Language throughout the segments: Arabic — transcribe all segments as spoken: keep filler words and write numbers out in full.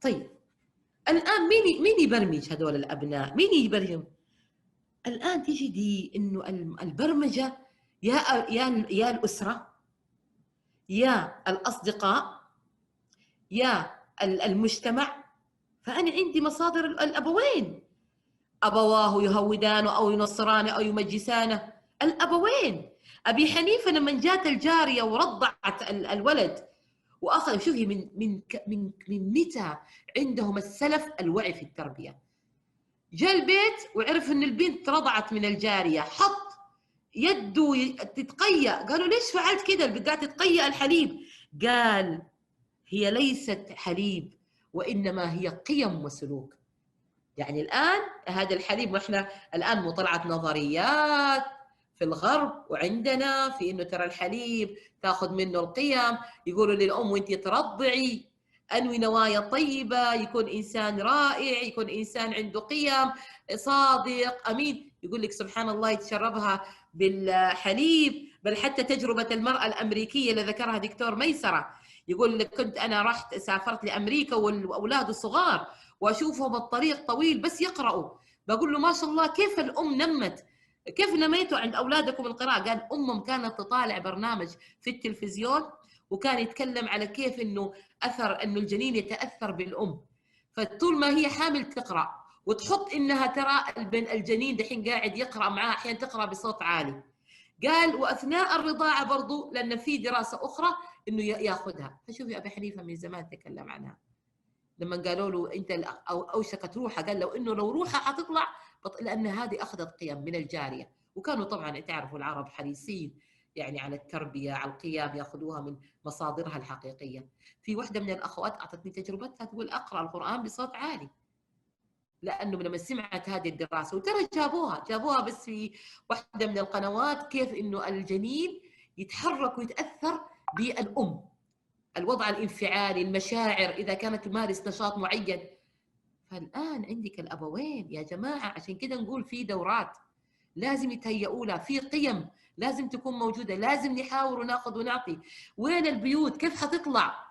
طيب الان مين مين يبرمج هذول الابناء؟ مين يبرمجهم؟ الان تيجي دي انه البرمجه يا يا يا الاسره يا الاصدقاء يا المجتمع. فانا عندي مصادر الابوين، ابواه يهودانه او ينصرانه او يمجسانه، الابوين. ابي حنيفه لما جات الجاريه ورضعت الولد واخذ، شوفي من من من من متى عندهم السلف الوعي في التربيه. جاء البيت وعرف ان البنت رضعت من الجاريه، حط يده تتقيأ، قالوا ليش فعلت كده؟ البنت قاعده تتقيأ الحليب. قال هي ليست حليب وانما هي قيم وسلوك. يعني الان هذا الحليب، واحنا الان وطلعت نظريات في الغرب وعندنا في انه ترى الحليب تاخذ منه القيم، يقولوا للام وانت ترضعي انوي نوايا طيبه، يكون انسان رائع، يكون انسان عنده قيم، صادق، امين. يقول لك سبحان الله يتشربها بالحليب. بل حتى تجربه المراه الامريكيه اللي ذكرها دكتور ميسره، يقول لك كنت انا رحت سافرت لامريكا والاولاد الصغار واشوفهم الطريق طويل بس يقراوا، بقول له ما شاء الله كيف الام نمت، كيف نميتوا عند اولادكم القراءه؟ قال امهم كانت تطالع برنامج في التلفزيون وكان يتكلم على كيف انه اثر انه الجنين يتاثر بالام، فطول ما هي حامل تقرا وتحط انها ترى الجنين دحين قاعد يقرا معاها، احيانا تقرا بصوت عالي. قال واثناء الرضاعه برضو، لان في دراسه اخرى انه ياخذها. فشوفي ابي حنيفه من زمان تكلم عنها، لما قالوا له انت او اوشكت روحها، قال لو انه لو روحها حتطلع، لان هذه اخذت قيم من الجاريه. وكانوا طبعا تعرفوا العرب حريصين يعني على التربيه، على القيم، ياخذوها من مصادرها الحقيقيه. في واحده من الاخوات اعطتني تجربتها، تقول اقرا القران بصوت عالي، لانه لما سمعت هذه الدراسه، وترى جابوها جابوها بس في واحده من القنوات، كيف انه الجنين يتحرك ويتاثر بالام، الوضع الانفعالي، المشاعر، اذا كانت تمارس نشاط معين. فالان عندك الابوين يا جماعه، عشان كده نقول في دورات لازم يتهيئوا لها، في قيم لازم تكون موجوده، لازم نحاول وناخذ ونعطي. وين البيوت؟ كيف حتطلع؟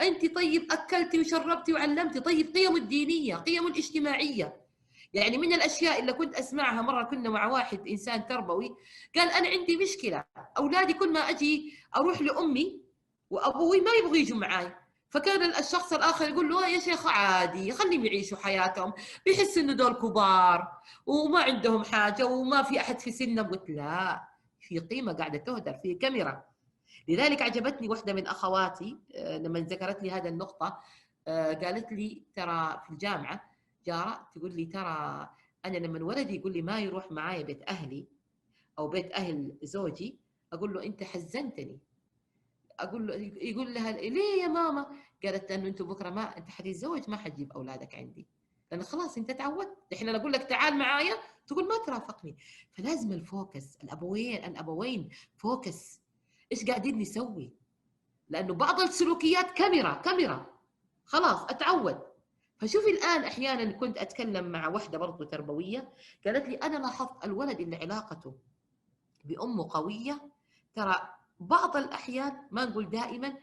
انت طيب اكلتي وشربتي وعلمتي، طيب قيم الدينيه، قيم الاجتماعيه. يعني من الاشياء اللي كنت اسمعها مره، كنا مع واحد انسان تربوي، قال انا عندي مشكله، اولادي كل ما اجي اروح لامي وابوي ما يبغوا يجوا معي. فكان الشخص الاخر يقول له يا شيخ عادي، خليهم يعيشوا حياتهم، بيحس انه دول كبار وما عندهم حاجه وما في احد في سنهم. قلت لا، في قيمه قاعده تهدر، في كاميرا. لذلك عجبتني واحده من اخواتي لما ذكرت لي هذه النقطه، قالت لي ترى في الجامعه جاره تقول لي ترى انا لما ولدي يقول لي ما يروح معايا بيت اهلي او بيت اهل زوجي، اقول له انت حزنتني. اقول له، يقول لها ليه يا ماما؟ قالت انه انتم بكره ما انت حتتزوج، ما حتجيب اولادك عندي، لان خلاص انت تعودت، الحين انا اقول لك تعال معايا تقول ما ترافقني. فلازم الفوكس، الابوين الابوين فوكس ايش قاعدين نسوي؟ لانه بعض السلوكيات كاميرا كاميرا، خلاص اتعود. فشوفي الان احيانا كنت اتكلم مع واحده برضه تربويه، قالت لي انا لاحظت الولد ان علاقته بامه قويه، ترى بعض الأحيان، ما نقول دائما،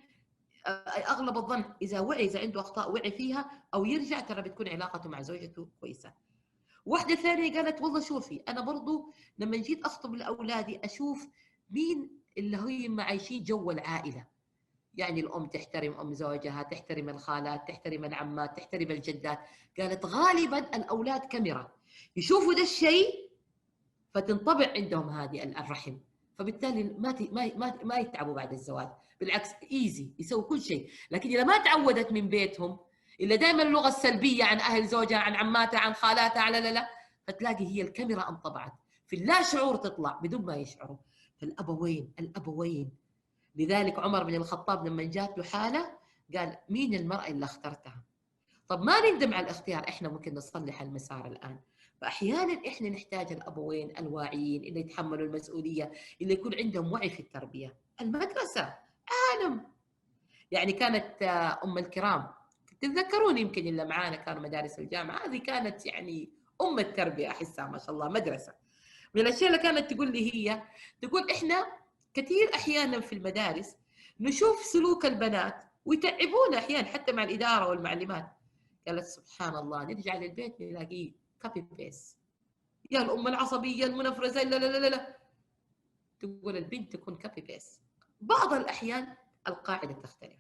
أغلب الظن إذا وعي، إذا عنده أخطاء وعي فيها أو يرجع، ترى بتكون علاقته مع زوجته كويسة. واحدة ثانية قالت والله شوفي أنا برضو لما جيت أخطب لأولادي أشوف مين اللي هم عايشين جو العائلة، يعني الأم تحترم أم زوجها، تحترم الخالات، تحترم العمات، تحترم الجدات. قالت غالبا الأولاد كاميرا، يشوفوا ده الشيء فتنطبع عندهم هذه الرحم، فبالتالي ما ما ما يتعبوا بعد الزواج، بالعكس ايزي يسووا كل شيء. لكن اذا ما تعودت من بيتهم الا دائما اللغه السلبيه عن اهل زوجها، عن عماتها، عن خالاتها، على لا لا، فتلاقي هي الكاميرا انطبعت في اللا شعور، تطلع بدون ما يشعروا. فالابوين الابوين لذلك عمر بن الخطاب لما جات له حاله قال مين المراه اللي اخترتها؟ طب ما نندم على الاختيار، احنا ممكن نصلح المسار الان. فاحيانا احنا نحتاج الابوين الواعيين اللي يتحملوا المسؤوليه، اللي يكون عندهم وعي في التربيه. المدرسه عالم، يعني كانت ام الكرام، تتذكرون يمكن اللي معانا كانوا مدارس الجامعه، هذه كانت يعني ام التربيه احسها ما شاء الله، مدرسه. من الاشياء اللي كانت تقول لي هي، تقول احنا كثير احيانا في المدارس نشوف سلوك البنات ويتعبونا احيانا حتى مع الاداره والمعلمات. قالت سبحان الله نرجع للبيت نلاقيه كوبي بيست، يا الام العصبيه المنفرزه لا لا لا لا. تقول البنت تكون كوبي بيست. بعض الاحيان القاعده تختلف.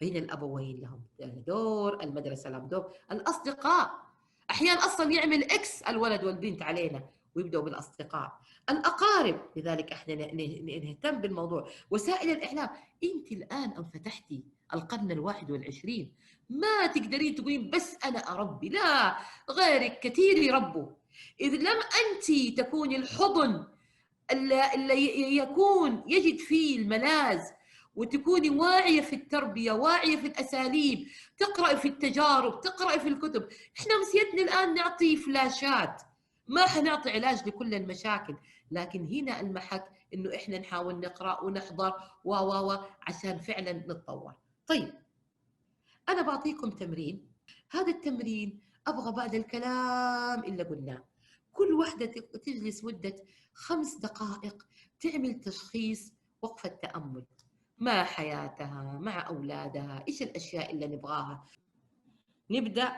فهنا الابوين لهم دور، المدرسه لهم دور، الاصدقاء. احيانا اصلا يعمل اكس الولد والبنت علينا ويبداوا بالاصدقاء، الاقارب. لذلك احنا نهتم بالموضوع. وسائل الاعلام، انت الان انفتحتي القرن الواحد والعشرين، ما تقدرين تقولين بس انا اربي، لا، غيرك كثير يربوا. اذا لم انت تكوني الحضن اللي يكون يجد فيه الملاذ، وتكوني واعيه في التربيه، واعيه في الاساليب، تقراي في التجارب، تقراي في الكتب. احنا مسيتنا الان نعطي فلاشات، ما حنعطي علاج لكل المشاكل، لكن هنا المحك انه احنا نحاول نقرا ونحضر و و عشان فعلا نتطور. طيب انا بعطيكم تمرين، هذا التمرين ابغى بعد الكلام اللي قلناه كل وحده تجلس مده خمس دقائق تعمل تشخيص، وقفه تامل مع حياتها، مع اولادها، ايش الاشياء اللي نبغاها. نبدا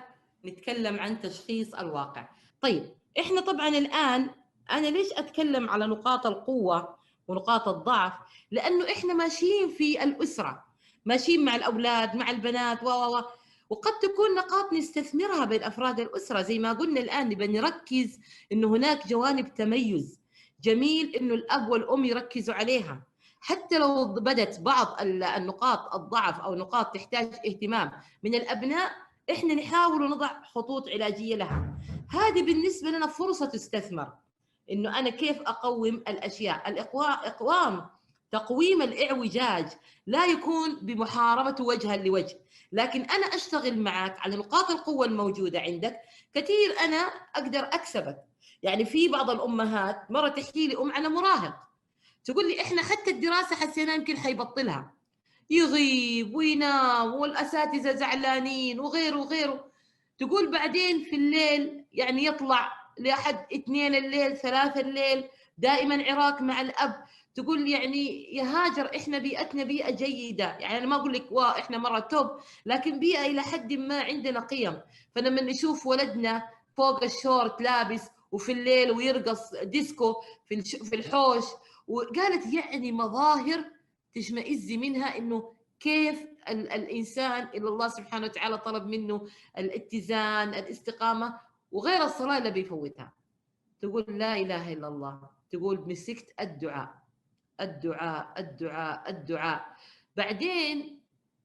نتكلم عن تشخيص الواقع. طيب احنا طبعا الان انا ليش اتكلم على نقاط القوه ونقاط الضعف؟ لانه احنا ماشيين في الاسره، ماشيين مع الاولاد، مع البنات، و و وقد تكون نقاط نستثمرها بين افراد الاسره. زي ما قلنا الان نبي نركز انه هناك جوانب تميز، جميل انه الاب والام يركزوا عليها، حتى لو بدت بعض النقاط الضعف او نقاط تحتاج اهتمام من الابناء، احنا نحاول نضع خطوط علاجيه لها. هذه بالنسبه لنا فرصه تستثمر، انه انا كيف اقوم الاشياء. الاقوام تقويم الاعوجاج لا يكون بمحاربه وجها لوجه، لكن انا اشتغل معك على نقاط القوه الموجوده عندك. كثير انا اقدر اكسبك، يعني في بعض الامهات مره تحكي لي ام على مراهق، تقول لي احنا حتى الدراسه حسينا يمكن حيبطلها، يغيب وينام والاساتذه زعلانين وغيره وغيره. تقول بعدين في الليل يعني يطلع لاحد اثنين الليل ثلاثة الليل، دائما عراك مع الاب. تقول يعني يا هاجر احنا بيئتنا بيئه جيده، يعني انا ما اقول لك واه احنا مره توب، لكن بيئه الى حد ما عندنا قيم. فلما نشوف ولدنا فوق الشورت لابس وفي الليل ويرقص ديسكو في الحوش، وقالت يعني مظاهر تشمئزي منها، انه كيف الانسان اللي الله سبحانه وتعالى طلب منه الاتزان، الاستقامه، وغير الصلاه اللي بيفوتها. تقول لا اله الا الله، تقول مسكت الدعاء الدعاء الدعاء الدعاء. بعدين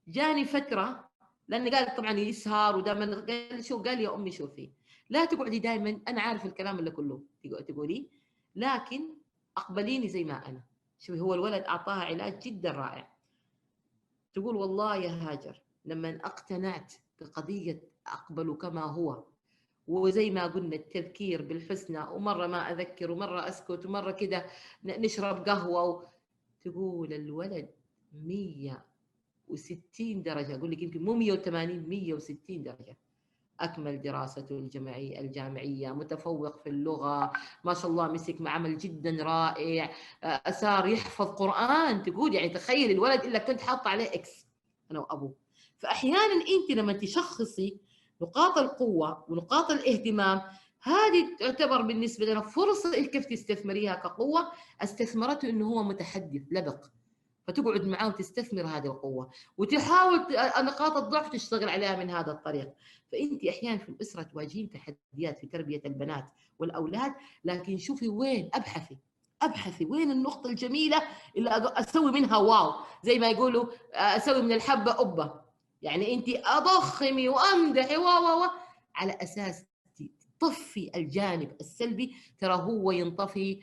جاني فتره، لان قالت طبعا يسهر ودائما، قال شو قال يا امي شوفي لا تقعدي دائما، انا عارف الكلام اللي كله تقولي، لكن اقبليني زي ما انا. شوفي هو الولد اعطاها علاج جدا رائع. تقول والله يا هاجر لما اقتنعت بقضيه اقبله كما هو، وزي ما قلنا التذكير بالحسنى، ومره ما اذكر ومره اسكت ومره كده نشرب قهوه. تقول الولد مئة وستين درجه، اقول لك يمكن مو مئة وثمانين، مئة وستين درجه. أكمل دراسته الجامعية الجامعية، متفوق في اللغة، ما شاء الله مسك عمل جدا رائع، أسار يحفظ قرآن. تقول يعني تخيل الولد إلا كنت حاطة عليه إكس أنا وأبوه. فأحيانا أنت لما تشخصي نقاط القوة ونقاط الاهتمام، هذه تعتبر بالنسبة لنا فرصة كيف تستثمريها كقوة. استثمرته إنه هو متحدث لبق، فتقعد معاه وتستثمر هذه القوة، وتحاول نقاط الضعف تشتغل عليها من هذا الطريق. فأنت أحيانا في الأسرة تواجهين تحديات في تربية البنات والأولاد، لكن شوفي وين، أبحثي أبحثي وين النقطة الجميلة اللي أسوي منها واو، زي ما يقولوا أسوي من الحبة قبة، يعني أنت أضخمي وأمدحي واو، على أساس طفي الجانب السلبي. ترى هو ينطفي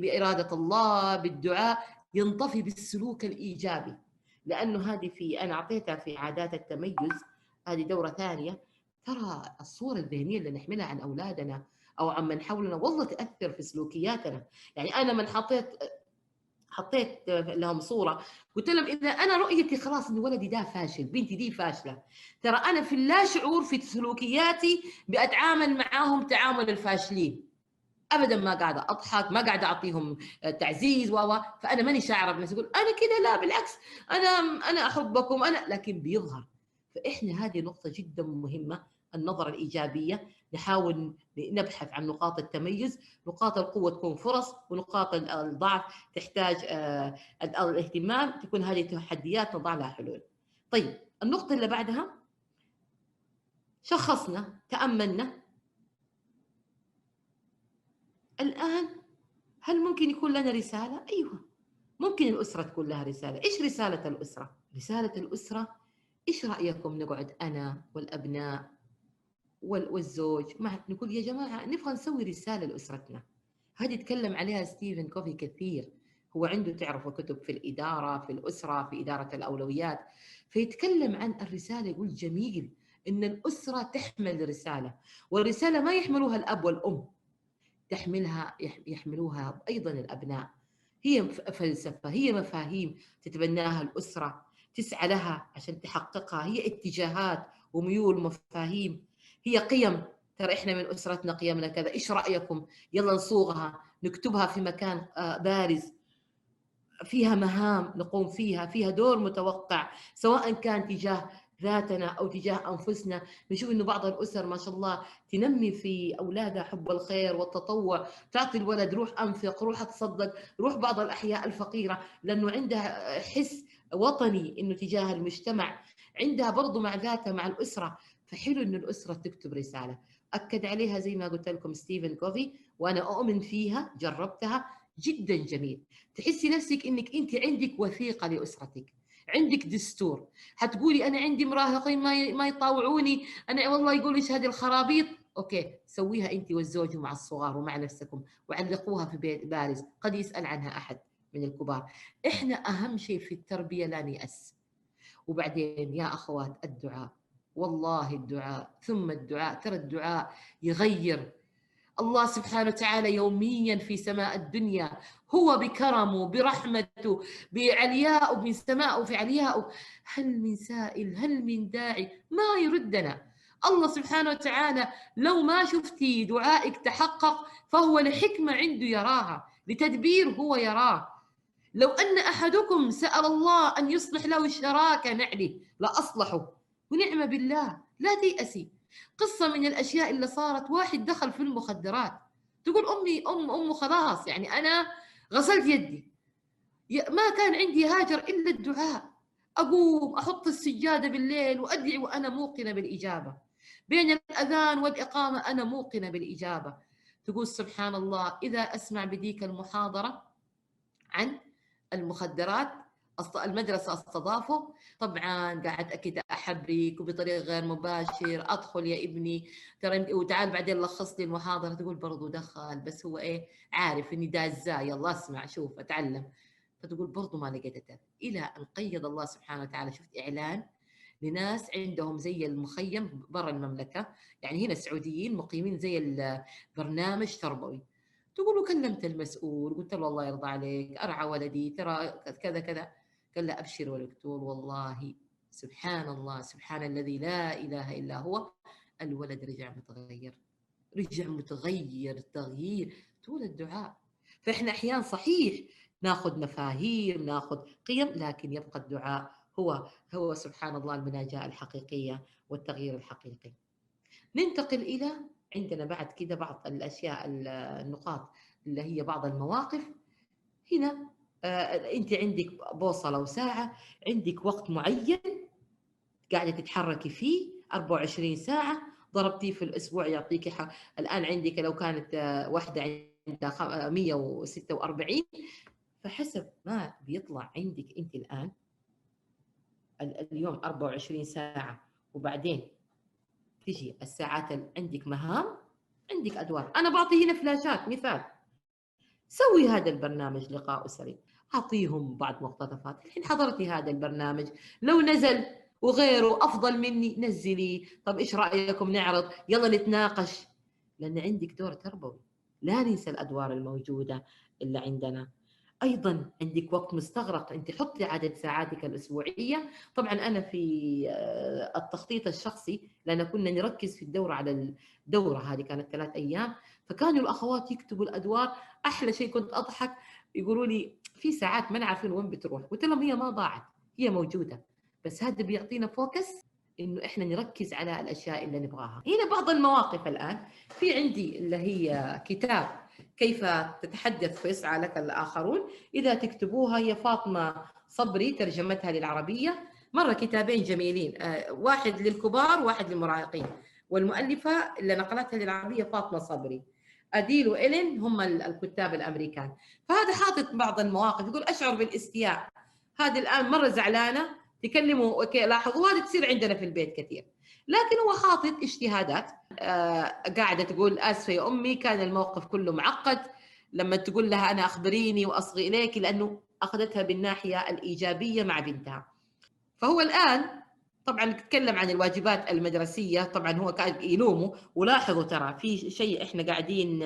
بإرادة الله، بالدعاء، ينطفي بالسلوك الايجابي. لانه هذه في انا اعطيتها في عادات التميز، هذه دوره ثانيه. ترى الصوره الذهنيه اللي نحملها عن اولادنا او عن من حولنا والله تاثر في سلوكياتنا. يعني انا من حطيت حطيت لهم صوره، قلت لهم اذا انا رؤيتي خلاص ان ولدي ده فاشل، بنتي دي فاشله، ترى انا في اللا شعور في سلوكياتي باتعامل معاهم تعامل الفاشلين. ابدا ما قاعده اضحك، ما قاعده اعطيهم تعزيز و فانا ماني شاعره بنفسي اقول انا كذا، لا بالعكس انا انا احبكم انا، لكن بيظهر. فاحنا هذه نقطه جدا مهمه، النظره الايجابيه، نحاول نبحث عن نقاط التميز، نقاط القوه تكون فرص، ونقاط الضعف تحتاج الاهتمام، تكون هذه تحديات نضع لها حلول. طيب النقطه اللي بعدها، شخصنا، تأملنا، الآن هل ممكن يكون لنا رسالة؟ أيوه، ممكن الأسرة تكون لها رسالة. إيش رسالة الأسرة؟ رسالة الأسرة، إيش رأيكم نقعد أنا والأبناء والزوج نقول يا جماعة نبغى نسوي رسالة لأسرتنا. هذه يتكلم عليها ستيفن كوفي كثير، هو عنده تعرفوا كتب في الإدارة، في الأسرة، في إدارة الأولويات، فيتكلم عن الرسالة. يقول جميل إن الأسرة تحمل رسالة، والرسالة ما يحملوها الأب والأم، تحملها يحملوها أيضا الأبناء. هي فلسفة، هي مفاهيم تتبناها الأسرة، تسعى لها عشان تحققها، هي اتجاهات وميول ومفاهيم، هي قيم. ترى إحنا من أسرتنا قيمنا كذا، إيش رأيكم؟ يلا نصوغها، نكتبها في مكان بارز، فيها مهام نقوم فيها، فيها دور متوقع، سواء كان تجاه ذاتنا أو تجاه أنفسنا. نشوف أنه بعض الأسر ما شاء الله تنمي في أولادها حب الخير والتطوع، تعطي الولد روح أنفق، روح أتصدق، روح بعض الأحياء الفقيرة، لأنه عندها حس وطني أنه تجاه المجتمع، عندها برضو مع ذاتها مع الأسرة. فحلو أن الأسرة تكتب رسالة، أكد عليها زي ما قلت لكم ستيفن كوفي، وأنا أؤمن فيها، جربتها، جدا جميل. تحسي نفسك أنك أنت عندك وثيقة لأسرتك، عندك دستور. حتقولي انا عندي مراهقين ما يطاوعوني، انا والله يقولوا ايش هذه الخرابيط. اوكي، سويها انت والزوج ومع الصغار ومع نفسكم، وعلقوها في بيت بارز قد يسال عنها احد من الكبار. احنا اهم شيء في التربيه لا نيأس. وبعدين يا اخوات، الدعاء، والله الدعاء ثم الدعاء. ترى الدعاء يغير. الله سبحانه وتعالى يوميا في سماء الدنيا، هو بكرمه برحمته بعلياء من سماء في علياء، هل من سائل هل من داعي، ما يردنا. الله سبحانه وتعالى لو ما شفتي دعائك تحقق فهو لحكمة عنده يراها، لتدبير هو يراه. لو أن أحدكم سأل الله أن يصلح له الشراكة نعله لأصلحه، ونعم بالله. لا تيأسي. قصة من الأشياء اللي صارت، واحد دخل في المخدرات، تقول أمي أم أمه خلاص يعني أنا غسلت يدي، ما كان عندي هاجر إلا الدعاء، أقوم أحط السجادة بالليل وأدعي وأنا موقنة بالإجابة، بين الأذان والإقامة أنا موقنة بالإجابة. تقول سبحان الله، إذا أسمع بديك المحاضرة عن المخدرات، المدرسة استضافه، طبعا قاعد اكيد احرك وبطريقه غير مباشر، ادخل يا ابني ترى وتعال بعدين لخص لي المحاضره. تقول برضه دخل، بس هو ايه عارف اني دازة، يلا اسمع شوف اتعلم. فتقول برضه ما لقيتها، الى ان قيد الله سبحانه وتعالى. شفت اعلان لناس عندهم زي المخيم برا المملكه، يعني هنا سعوديين مقيمين زي البرنامج تربوي. تقول وكلمت المسؤول، قلت له الله يرضى عليك ارعى ولدي ترى كذا كذا، قال لا أبشر والدكتور، والله سبحان الله، سبحان الذي لا إله إلا هو، الولد رجع متغير، رجع متغير تغيير طول الدعاء. فإحنا أحيانا صحيح ناخذ مفاهيم، ناخذ قيم، لكن يبقى الدعاء هو هو سبحان الله المناجاة الحقيقية والتغيير الحقيقي. ننتقل إلى عندنا بعد كده بعض الأشياء، النقاط اللي هي بعض المواقف. هنا أنت عندك بوصلة وساعة، عندك وقت معين قاعدة تتحركي فيه أربعة وعشرين ساعة، ضربتيه في الأسبوع يعطيكي حق. الآن عندك لو كانت واحدة عندها مئة وستة وأربعين، فحسب ما بيطلع عندك أنت الآن اليوم أربعة وعشرين ساعة، وبعدين تجي الساعات اللي عندك مهام، عندك أدوار. أنا بعطي هنا فلاشات مثال، سوي هذا البرنامج لقاء أسري، أعطيهم بعض مقتطفات، الحين حضرتي هذا البرنامج، لو نزل وغيره أفضل مني نزلي، طب إيش رأيكم نعرض، يلا نتناقش، لأن عندك دور تربوي. لا ننسى الأدوار الموجودة اللي عندنا. ايضا عندك وقت مستغرق، انت حطي عدد ساعاتك الاسبوعيه. طبعا انا في التخطيط الشخصي لان كنا نركز في الدوره، على الدوره هذه كانت ثلاث ايام، فكانوا الاخوات يكتبوا الادوار. احلى شيء كنت اضحك، يقولوا لي في ساعات ما نعرفين وين بتروح، قلت لهم هي ما ضاعت، هي موجوده، بس هذا بيعطينا فوكس انه احنا نركز على الاشياء اللي نبغاها. هنا بعض المواقف الان، في عندي اللي هي كتاب كيف تتحدث فيسعى لك الاخرون، اذا تكتبوها هي فاطمه صبري ترجمتها للعربيه، مره كتابين جميلين، واحد للكبار واحد للمراهقين، والمؤلفه اللي نقلتها للعربيه فاطمه صبري. اديل وإلين هم الكتاب الامريكان. فهذا حاطط بعض المواقف، يقول اشعر بالاستياء، هذه الان مره زعلانه تكلموا. اوكي لاحظوا هذه تصير عندنا في البيت كثير، لكن هو حاطط اجتهادات، آه قاعده تقول اسفه يا امي كان الموقف كله معقد، لما تقول لها انا اخبريني واصغي اليك، لانه اخذتها بالناحيه الايجابيه مع بنتها. فهو الان طبعا نتكلم عن الواجبات المدرسيه، طبعا هو قاعد يلومه. ولاحظوا ترى في شيء احنا قاعدين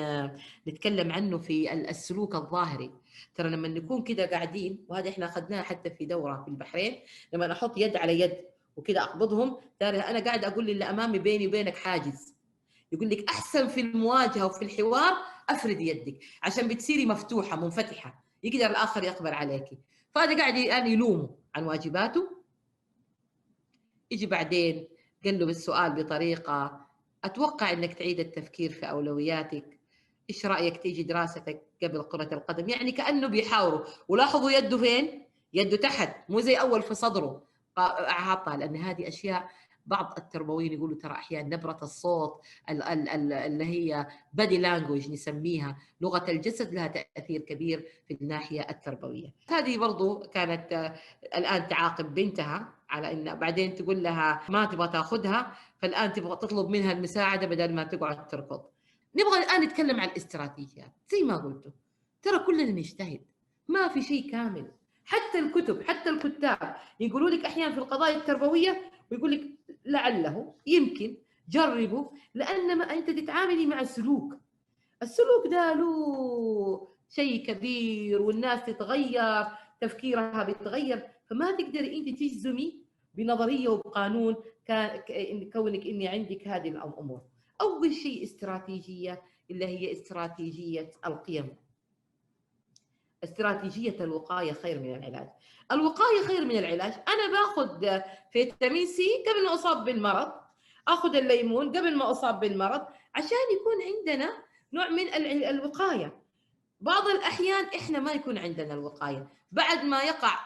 نتكلم عنه في السلوك الظاهري، ترى لما نكون كده قاعدين، وهذا احنا اخذناه حتى في دوره في البحرين، لما احط يد على يد وكده اقبضهم، ترى انا قاعد اقول للي امامي بيني وبينك حاجز. يقول لك احسن في المواجهه وفي الحوار افرد يدك، عشان بتصيري مفتوحه منفتحه، يقدر الاخر يقبل عليكي. فهذا قاعد الان يلومه عن واجباته. يجي بعدين قال له بالسؤال بطريقه، اتوقع انك تعيد التفكير في اولوياتك، ايش رايك تيجي دراستك قبل كرة القدم؟ يعني كأنه بيحاوروا. ولاحظوا يده فين؟ يده تحت، مو زي أول في صدره. عطى لأن هذه أشياء بعض التربويين يقولوا ترى أحيانا نبرة الصوت اللي هي بادي لانجوج نسميها، لغة الجسد، لها تأثير كبير في الناحية التربوية. هذه برضو كانت الآن تعاقب بنتها على أن بعدين تقول لها ما تبغى تاخذها، فالآن تبغى تطلب منها المساعدة بدل ما تقعد تركض. نبغى الآن نتكلم عن الاستراتيجيات، زي ما قلتوا ترى كلنا نجتهد، ما في شيء كامل. حتى الكتب، حتى الكتاب يقولوا لك أحيانا في القضايا التربوية، ويقول لك لعله، يمكن، جربوا، لأن ما أنت تتعاملي مع السلوك. السلوك ده له شيء كبير، والناس تتغير، تفكيرها بيتغير، فما تقدري أنت تجزمي بنظرية وبقانون كونك إني عندك هذه الأمور. أول شيء استراتيجية، اللي هي استراتيجية القيم. استراتيجية الوقاية خير من العلاج. الوقاية خير من العلاج، أنا باخذ فيتامين سي قبل ما أصاب بالمرض، آخذ الليمون قبل ما أصاب بالمرض، عشان يكون عندنا نوع من الوقاية. بعض الأحيان إحنا ما يكون عندنا الوقاية، بعد ما يقع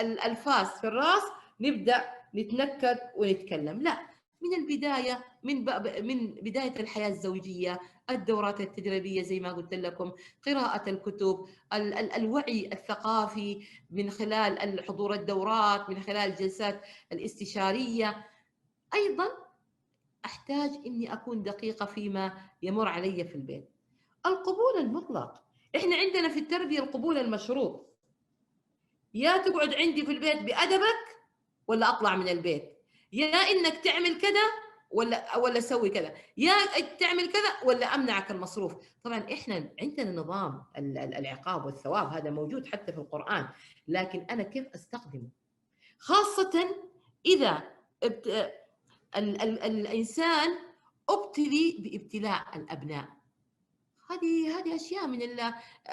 الفاس في الرأس نبدأ نتنكد ونتكلم. لا، من البداية، من من بداية الحياة الزوجية، الدورات التدريبية زي ما قلت لكم، قراءة الكتب، ال ال الوعي الثقافي من خلال حضور الدورات، من خلال الجلسات الاستشارية. أيضا أحتاج إني أكون دقيقة فيما يمر علي في البيت. القبول المطلق، إحنا عندنا في التربية القبول المشروط، يا تقعد عندي في البيت بأدبك ولا أطلع من البيت، يا انك تعمل كذا ولا ولا سوي كذا، يا تعمل كذا ولا امنعك المصروف. طبعا احنا عندنا نظام العقاب والثواب، هذا موجود حتى في القرآن، لكن انا كيف استخدمه؟ خاصة اذا ال ال الانسان ابتلي بابتلاء الابناء، هذه هذه اشياء من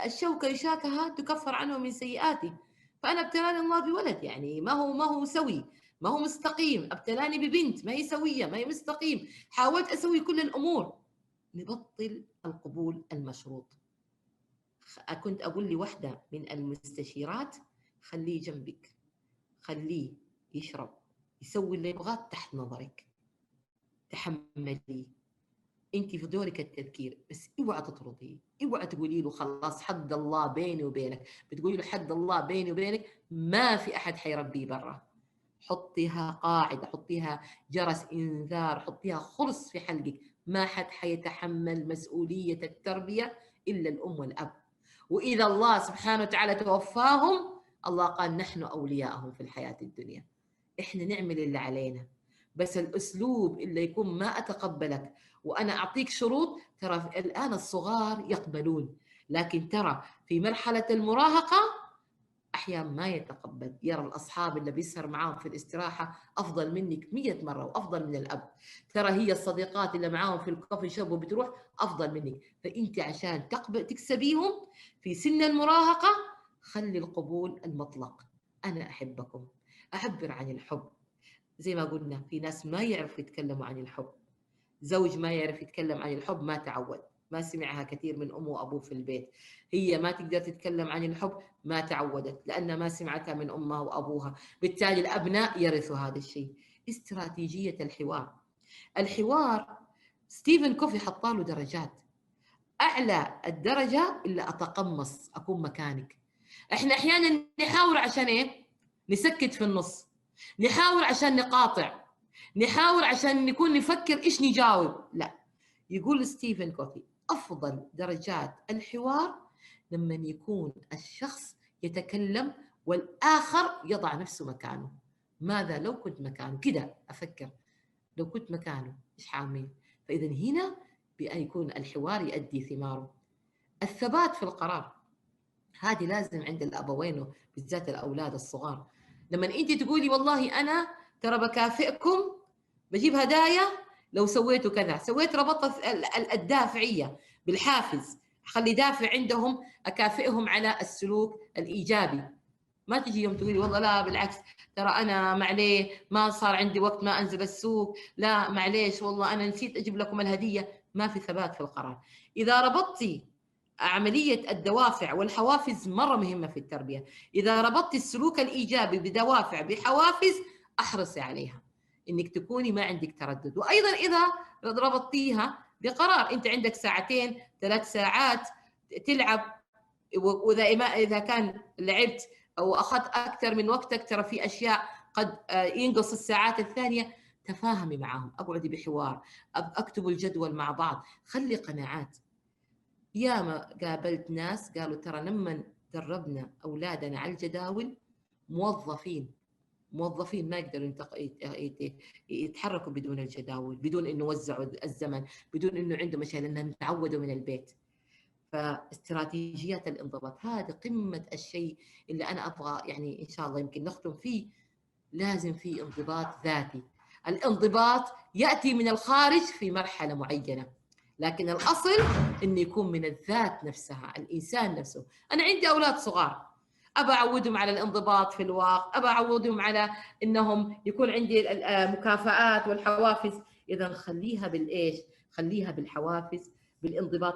الشوكة يشاكها تكفر عنه من سيئاته. فانا ابتلاني الله بولد، يعني ما هو ما هو سوي، ما هو مستقيم، ابتلاني ببنت ما هي سويه، ما هي مستقيم، حاولت اسوي كل الامور. نبطل القبول المشروط. كنت اقول لوحده من المستشيرات، خليه جنبك، خليه يشرب، يسوي اللي يبغاه تحت نظرك، تحمليه، انت في دورك التذكير، بس اوعى تطرديه، اوعى تقولي له خلاص حد الله بيني وبينك. بتقولي له حد الله بيني وبينك ما في احد حيربيه برا. حطيها قاعدة، حطيها جرس إنذار، حطيها خرص في حلقك، ما حد حيتحمل مسؤولية التربية إلا الأم والأب. وإذا الله سبحانه وتعالى توفاهم، الله قال نحن أولياءهم في الحياة الدنيا. إحنا نعمل اللي علينا، بس الأسلوب اللي يكون ما أتقبلك وأنا أعطيك شروط، ترى الآن الصغار يقبلون، لكن ترى في مرحلة المراهقة أحيانا ما يتقبل، يرى الأصحاب اللي بيسهر معاهم في الاستراحة أفضل منك مية مرة وأفضل من الأب، ترى هي الصديقات اللي معاهم في الكوفي شوب وبتروح أفضل منك، فأنت عشان تكسبيهم في سن المراهقة خلي القبول المطلق. أنا أحبكم، أعبر عن الحب. زي ما قلنا في ناس ما يعرفوا يتكلموا عن الحب، زوج ما يعرف يتكلم عن الحب، ما تعود، ما سمعها كثير من أمه وأبوه في البيت، هي ما تقدر تتكلم عن الحب، ما تعودت لأنها ما سمعتها من أمها وأبوها، بالتالي الأبناء يرثوا هذا الشيء. استراتيجية الحوار، الحوار ستيفن كوفي حطاله درجات، أعلى الدرجة إلا أتقمص أكون مكانك. إحنا أحيانا نحاور عشان إيه؟ نسكت في النص، نحاور عشان نقاطع، نحاول عشان نكون نفكر ايش نجاوب. لا، يقول ستيفن كوفي افضل درجات الحوار لما يكون الشخص يتكلم والاخر يضع نفسه مكانه. ماذا لو كنت مكانه؟ كده افكر لو كنت مكانه ايش حاعمل. فاذا هنا بيكون الحوار يؤدي ثماره. الثبات في القرار، هذه لازم عند الابوين بالذات الاولاد الصغار. لما انت تقولي والله انا ترى بكافئكم بجيب هدايا لو سويتوا كذا، سويت ربطت الدافعية بالحافز، خلي دافع عندهم أكافئهم على السلوك الإيجابي. ما تجي يوم تقولي والله لا بالعكس ترى أنا معليه ما صار عندي وقت ما أنزل السوق، لا معليش والله أنا نسيت أجيب لكم الهدية. ما في ثبات في القرار. إذا ربطتي عملية الدوافع والحوافز، مرة مهمة في التربية، إذا ربطتي السلوك الإيجابي بدوافع بحوافز احرصي عليها انك تكوني ما عندك تردد. وايضا اذا ربطتيها بقرار، انت عندك ساعتين ثلاث ساعات تلعب، واذا اذا كان لعبت او اخذت اكثر من وقتك ترى في اشياء قد ينقص الساعات الثانيه، تفاهمي معهم، اقعدي بحوار، اكتبوا الجدول مع بعض، خلي قناعات. ياما قابلت ناس قالوا ترى لما دربنا اولادنا على الجداول موظفين موظفين ما يقدروا يتحركوا بدون الجداول، بدون انه وزعوا الزمن، بدون انه عندهم اشياء، لانهم تعودوا من البيت. فاستراتيجيات الانضباط هذه قمه الشيء اللي انا ابغى يعني ان شاء الله يمكن نختم فيه. لازم في انضباط ذاتي. الانضباط ياتي من الخارج في مرحله معينه، لكن الاصل انه يكون من الذات نفسها، الانسان نفسه. انا عندي اولاد صغار أبى أعودهم على الانضباط في الواقع، أبى أعودهم على أنهم يكون عندي مكافآت والحوافز، إذا خليها بالإيش؟ خليها بالحوافز، بالانضباط.